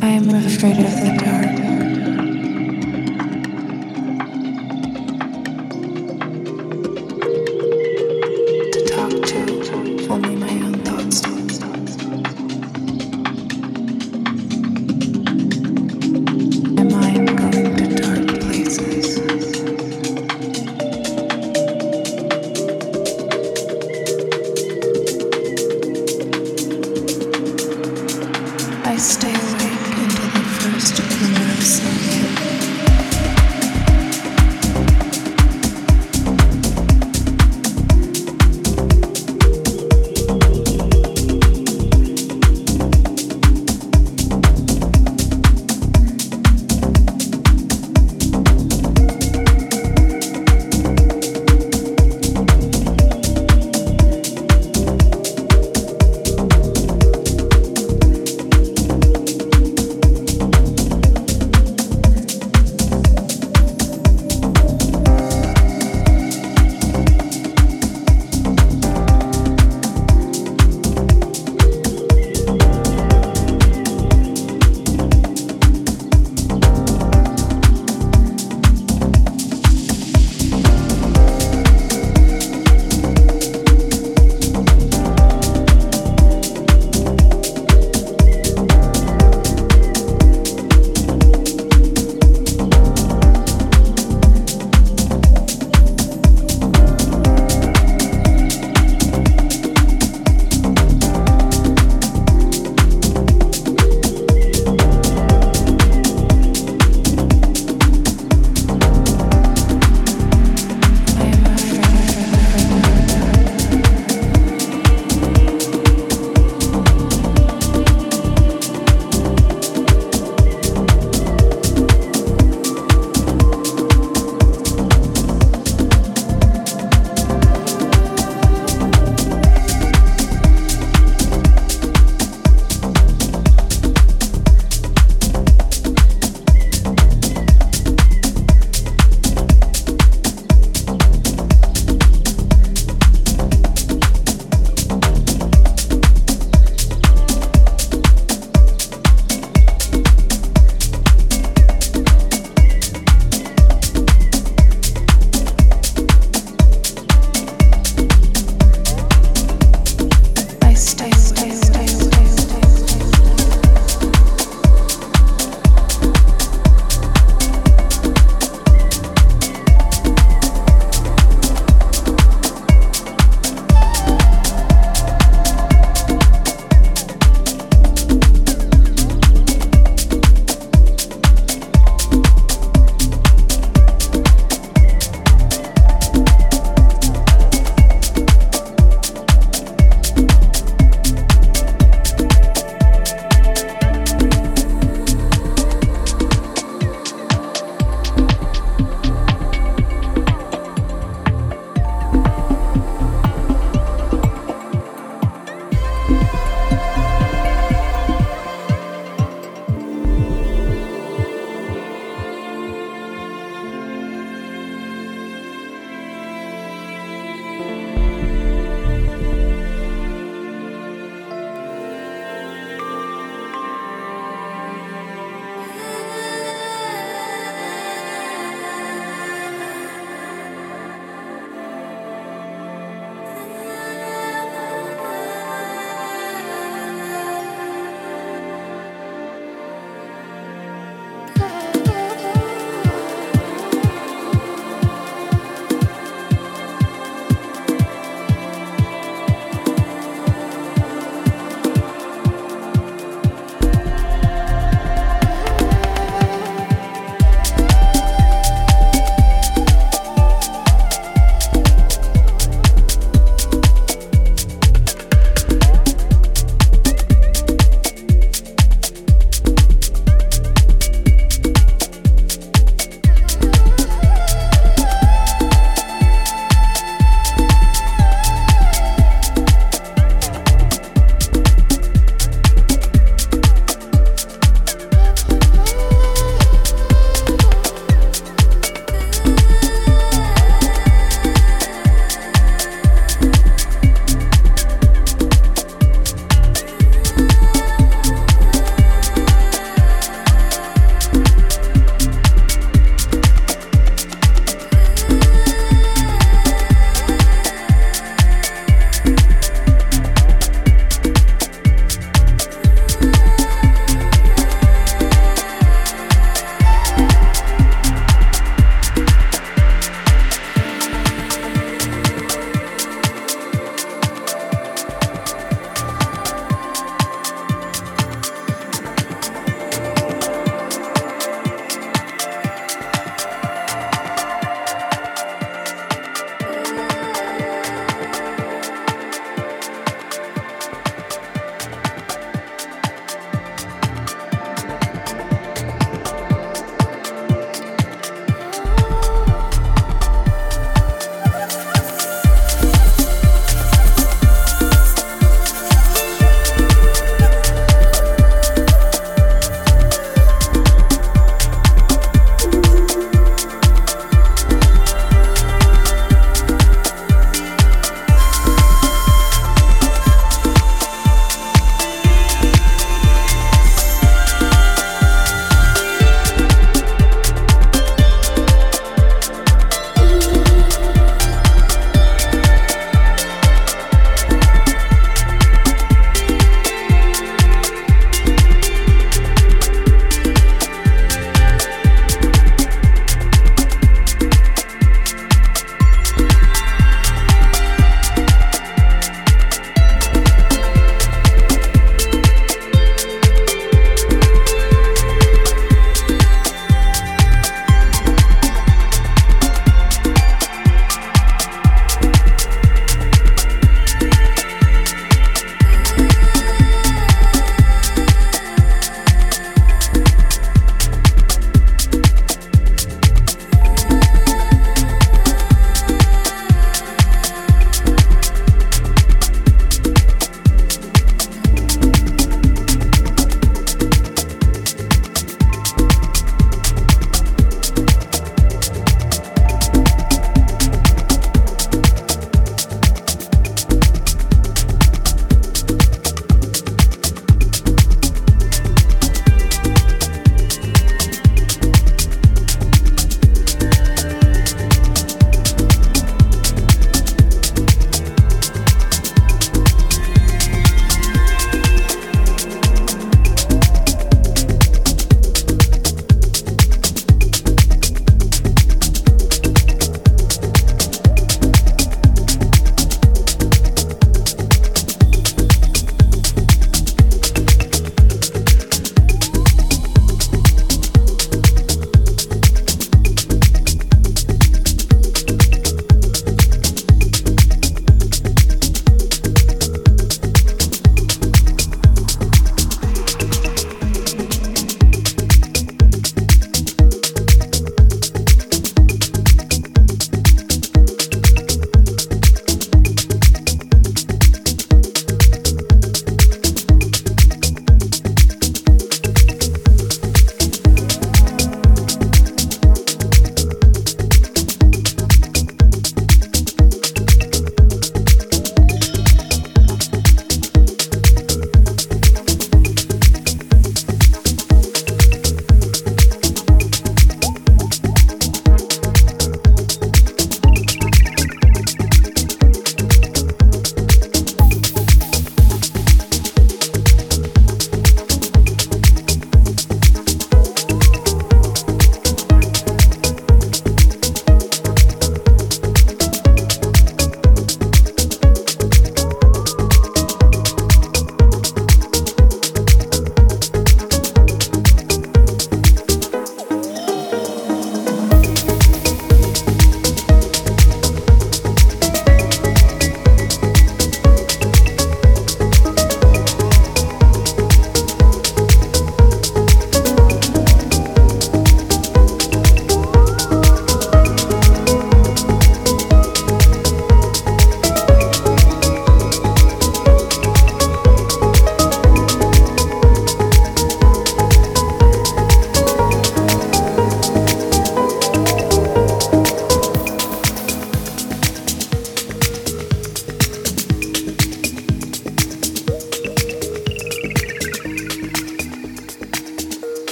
I am afraid of the dark. Stay awake until the first glimmer of sun.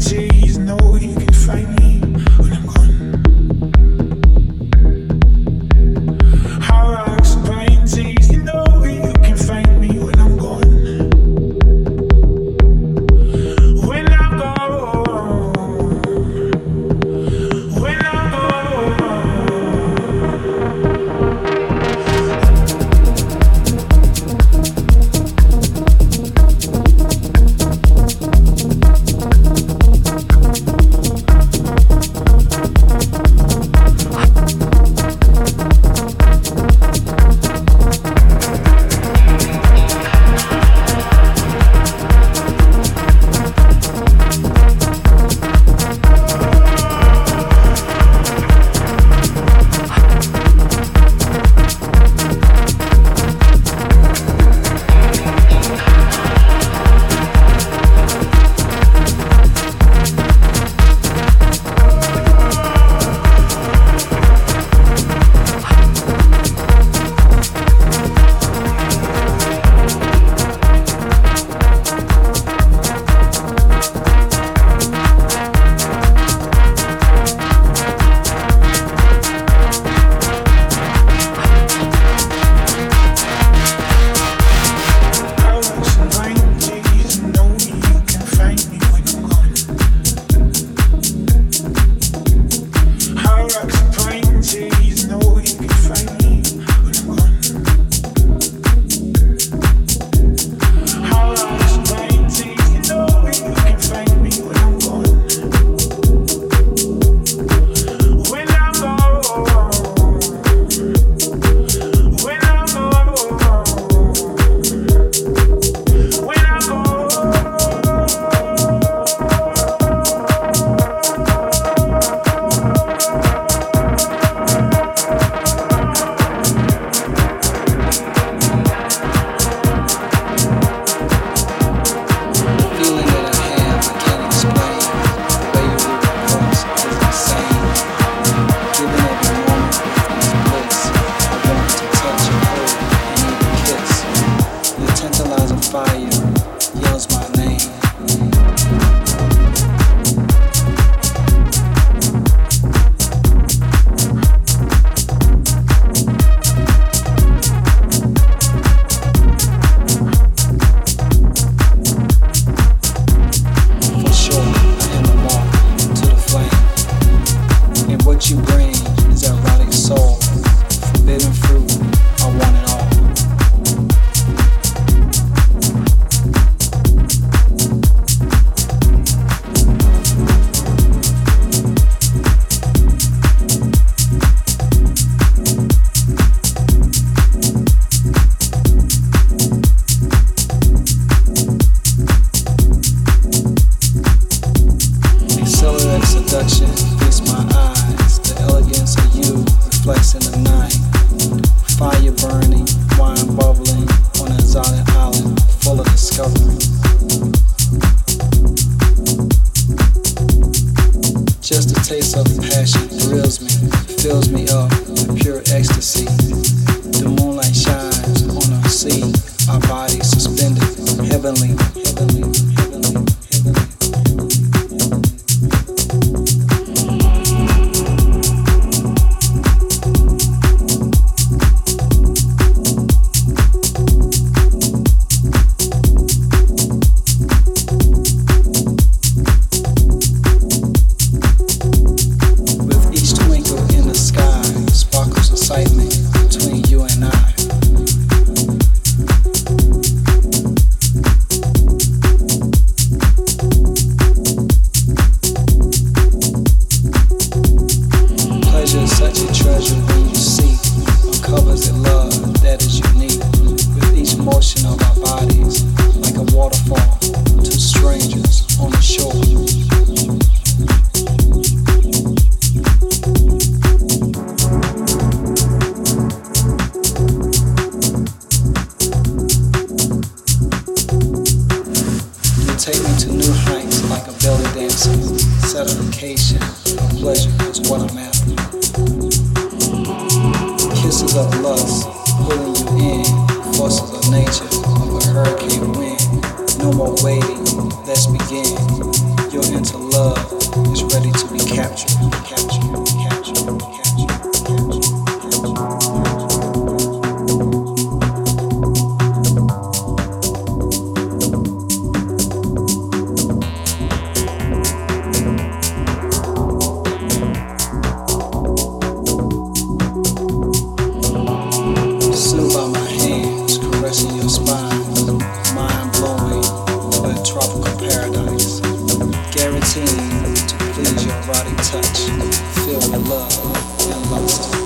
chimpanzees know you can find me when I'm gone. How rocks and pine trees, they know you can find me when I'm gone. When I'm gone, when I'm gone. Your into love is ready to be captured. Still by my hands, caressing your spine, mind-blowing, a tropical paradise, guaranteeing to please your erotic touch, filled with love and lust.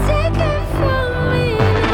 Take it from me.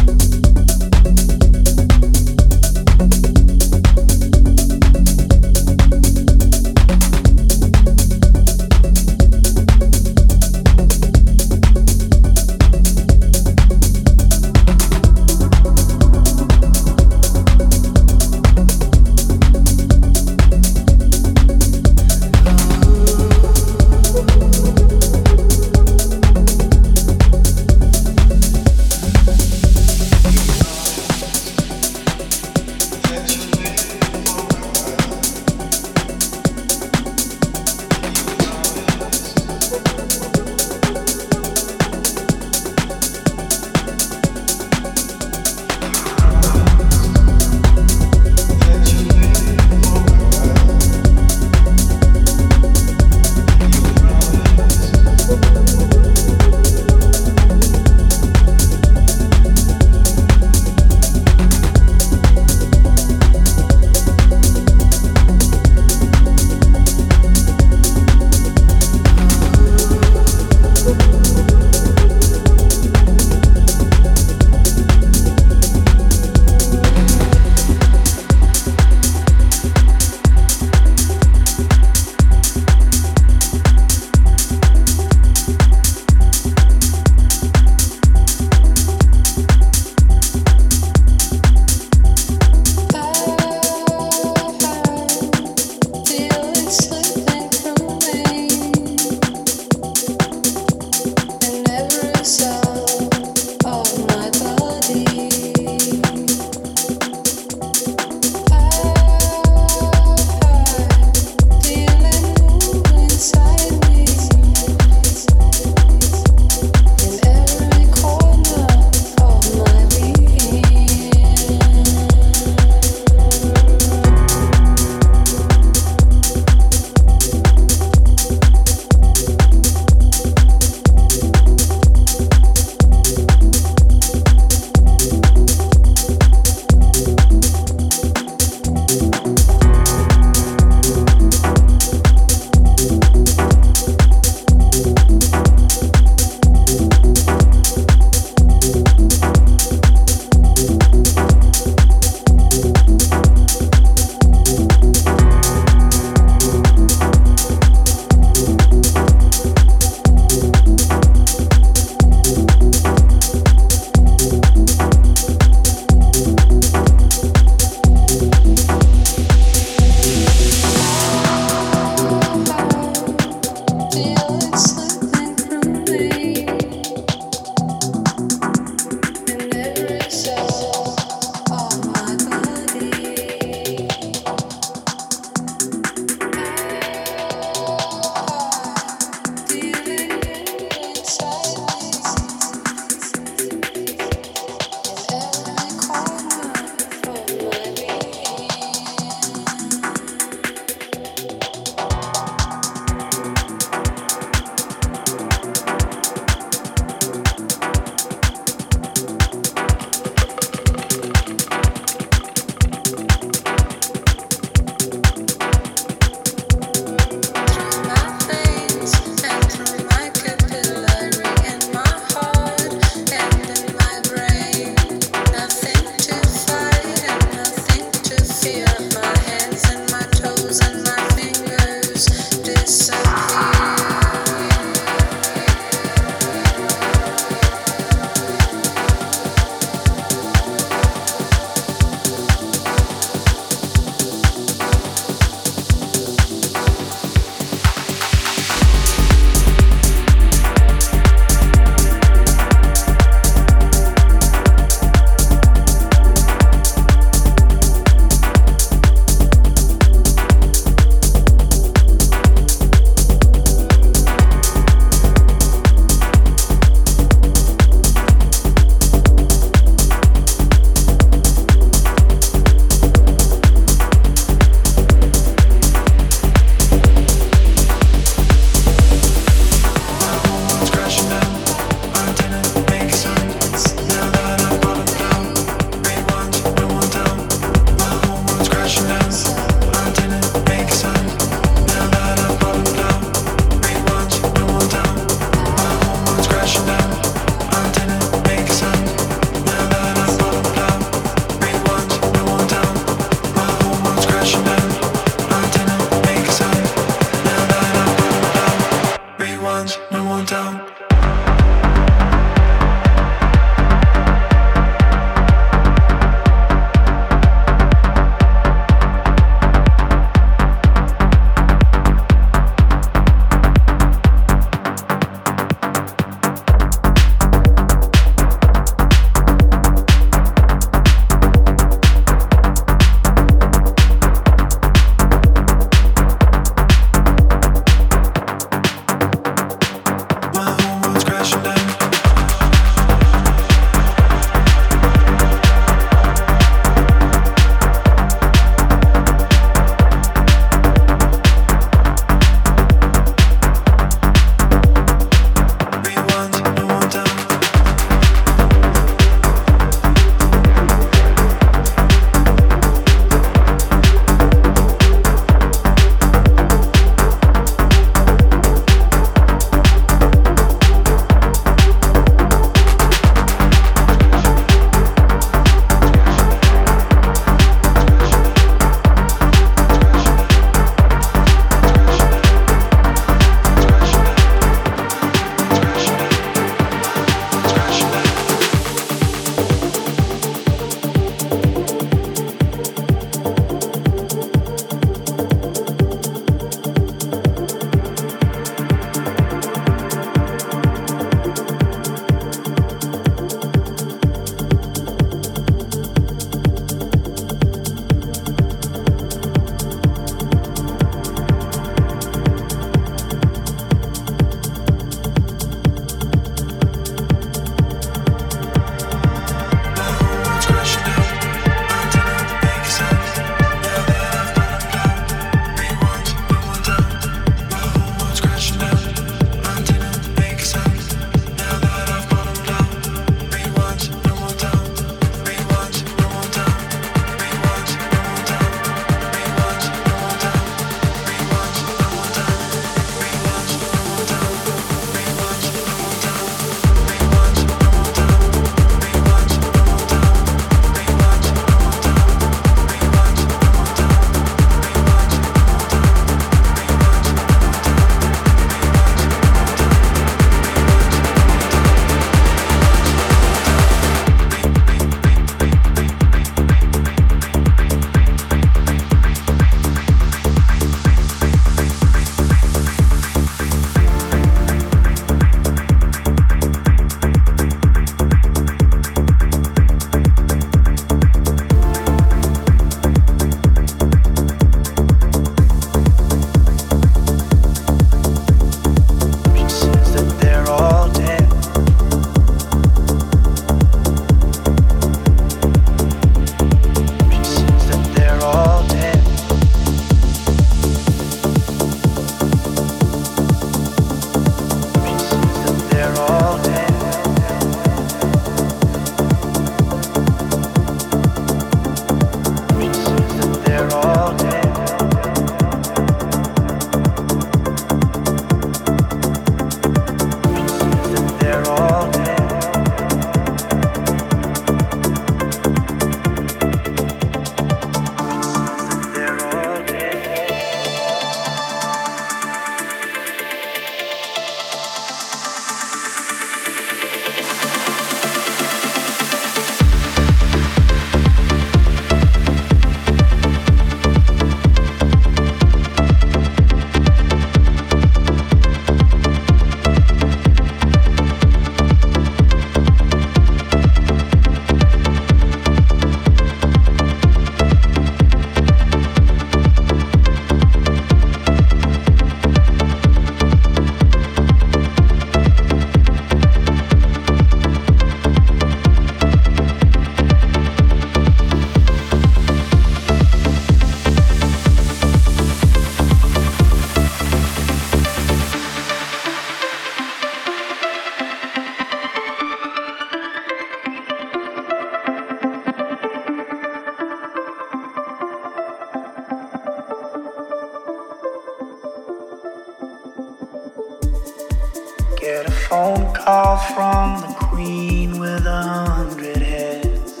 Get a phone call from the queen with 100 heads.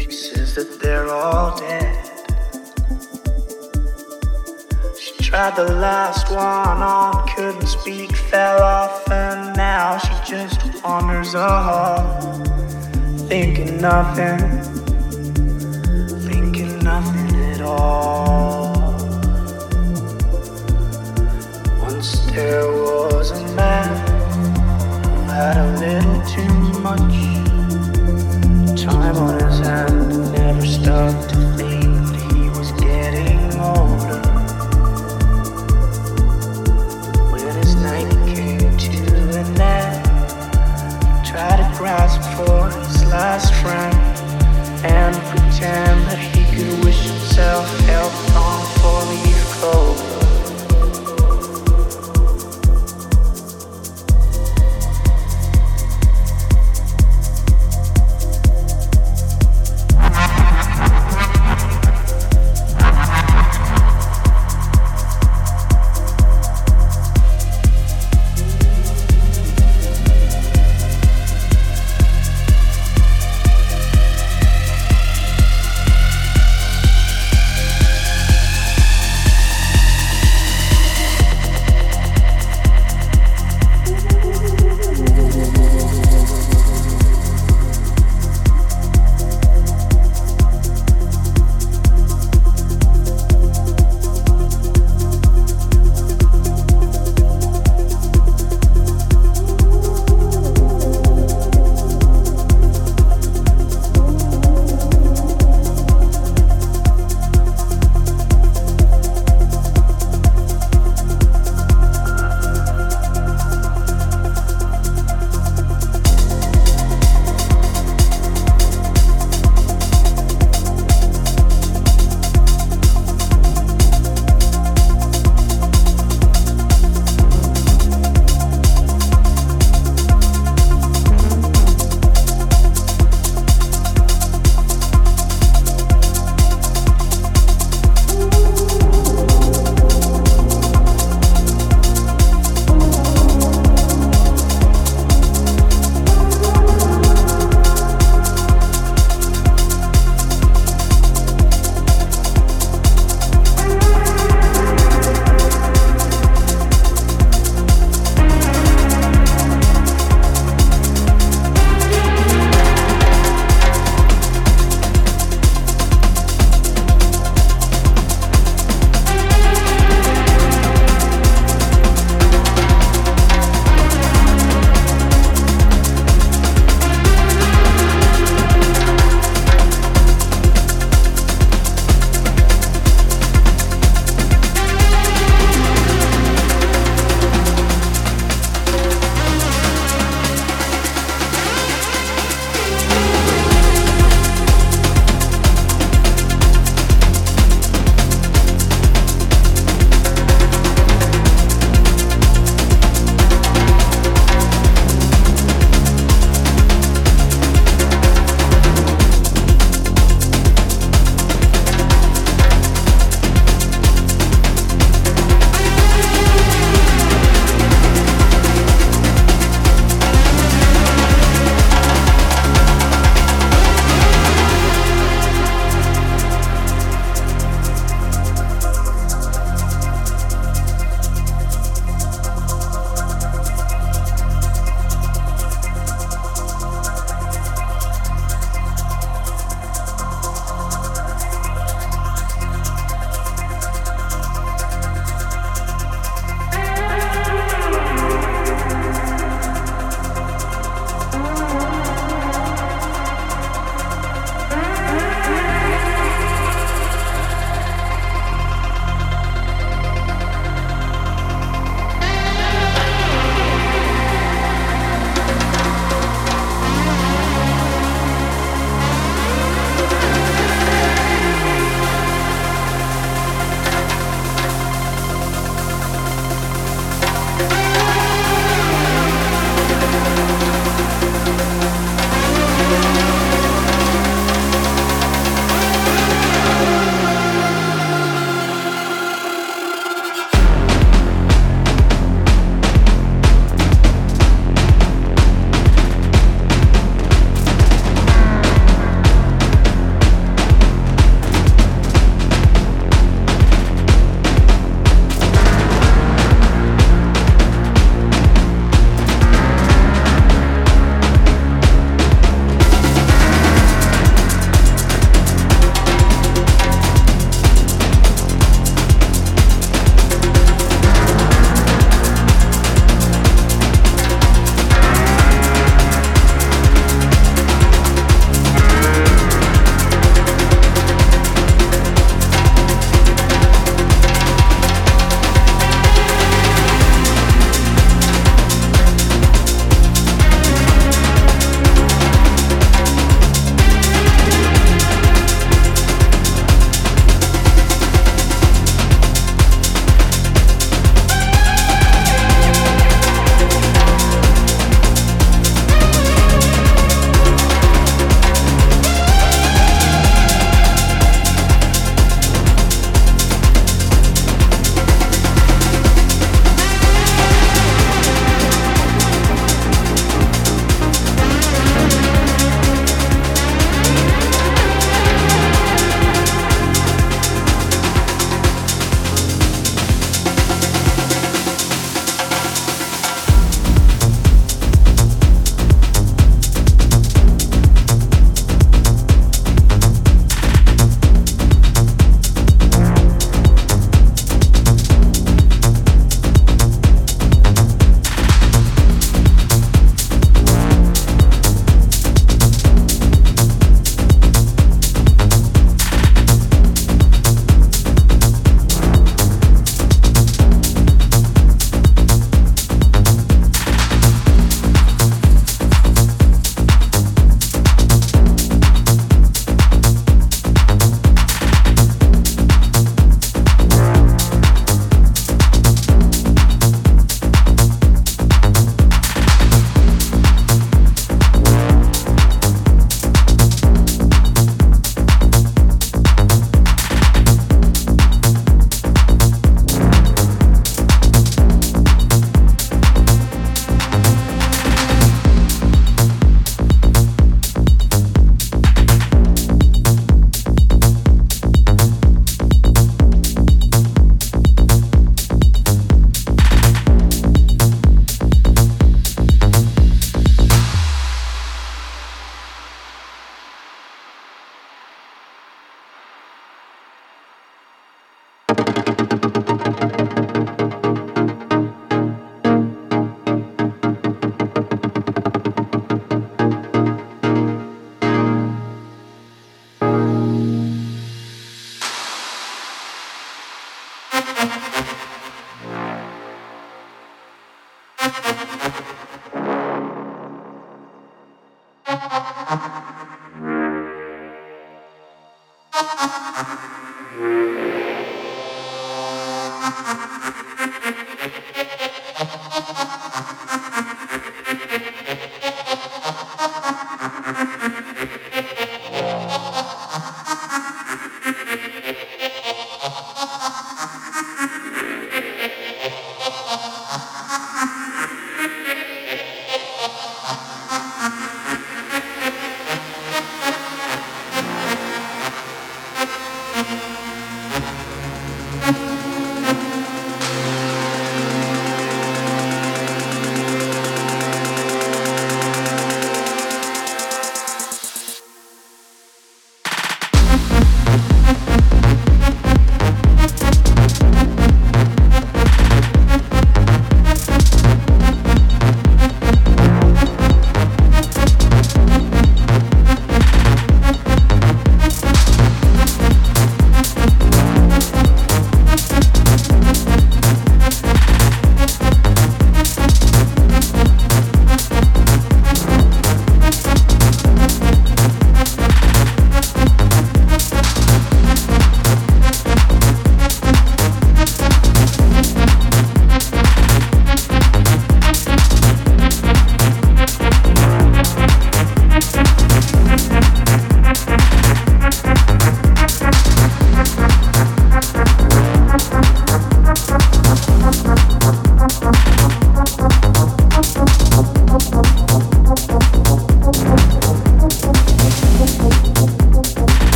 She says that they're all dead. She tried the last one on, couldn't speak, fell off, and now she just wanders a hall, thinking nothing, thinking nothing at all. There was a man who had a little too much time on his hand and never stopped to think that he was getting older. When his night came to an end, he tried to grasp for his last friend and pretend that he could wish himself health.